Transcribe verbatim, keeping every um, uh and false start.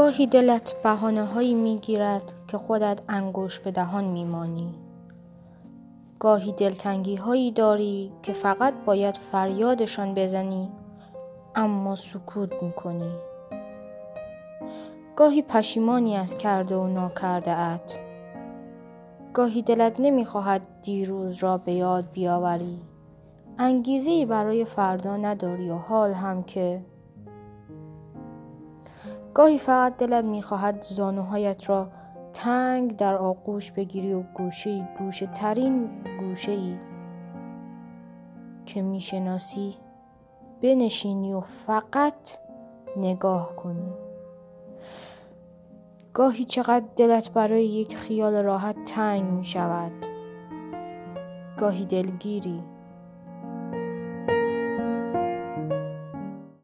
گاهی دلت بهانه هایی میگیرد که خودت انگشت به دهان میمانی. گاهی دلتنگی هایی داری که فقط باید فریادشان بزنی اما سکوت میکنی. گاهی پشیمانی از کرده و ناکرده ات. گاهی دلت نمیخواهد دیروز را به یاد بیاوری. انگیزه‌ای برای فردا نداری و حال هم که. گاهی فقط دلت میخواهد زانوهایت را تنگ در آغوش بگیری و گوشه گوشه ترین گوشه‌ای که میشناسی بنشینی و فقط نگاه کنی. گاهی چقدر دلت برای یک خیال راحت تنگ میشود. گاهی دلگیری،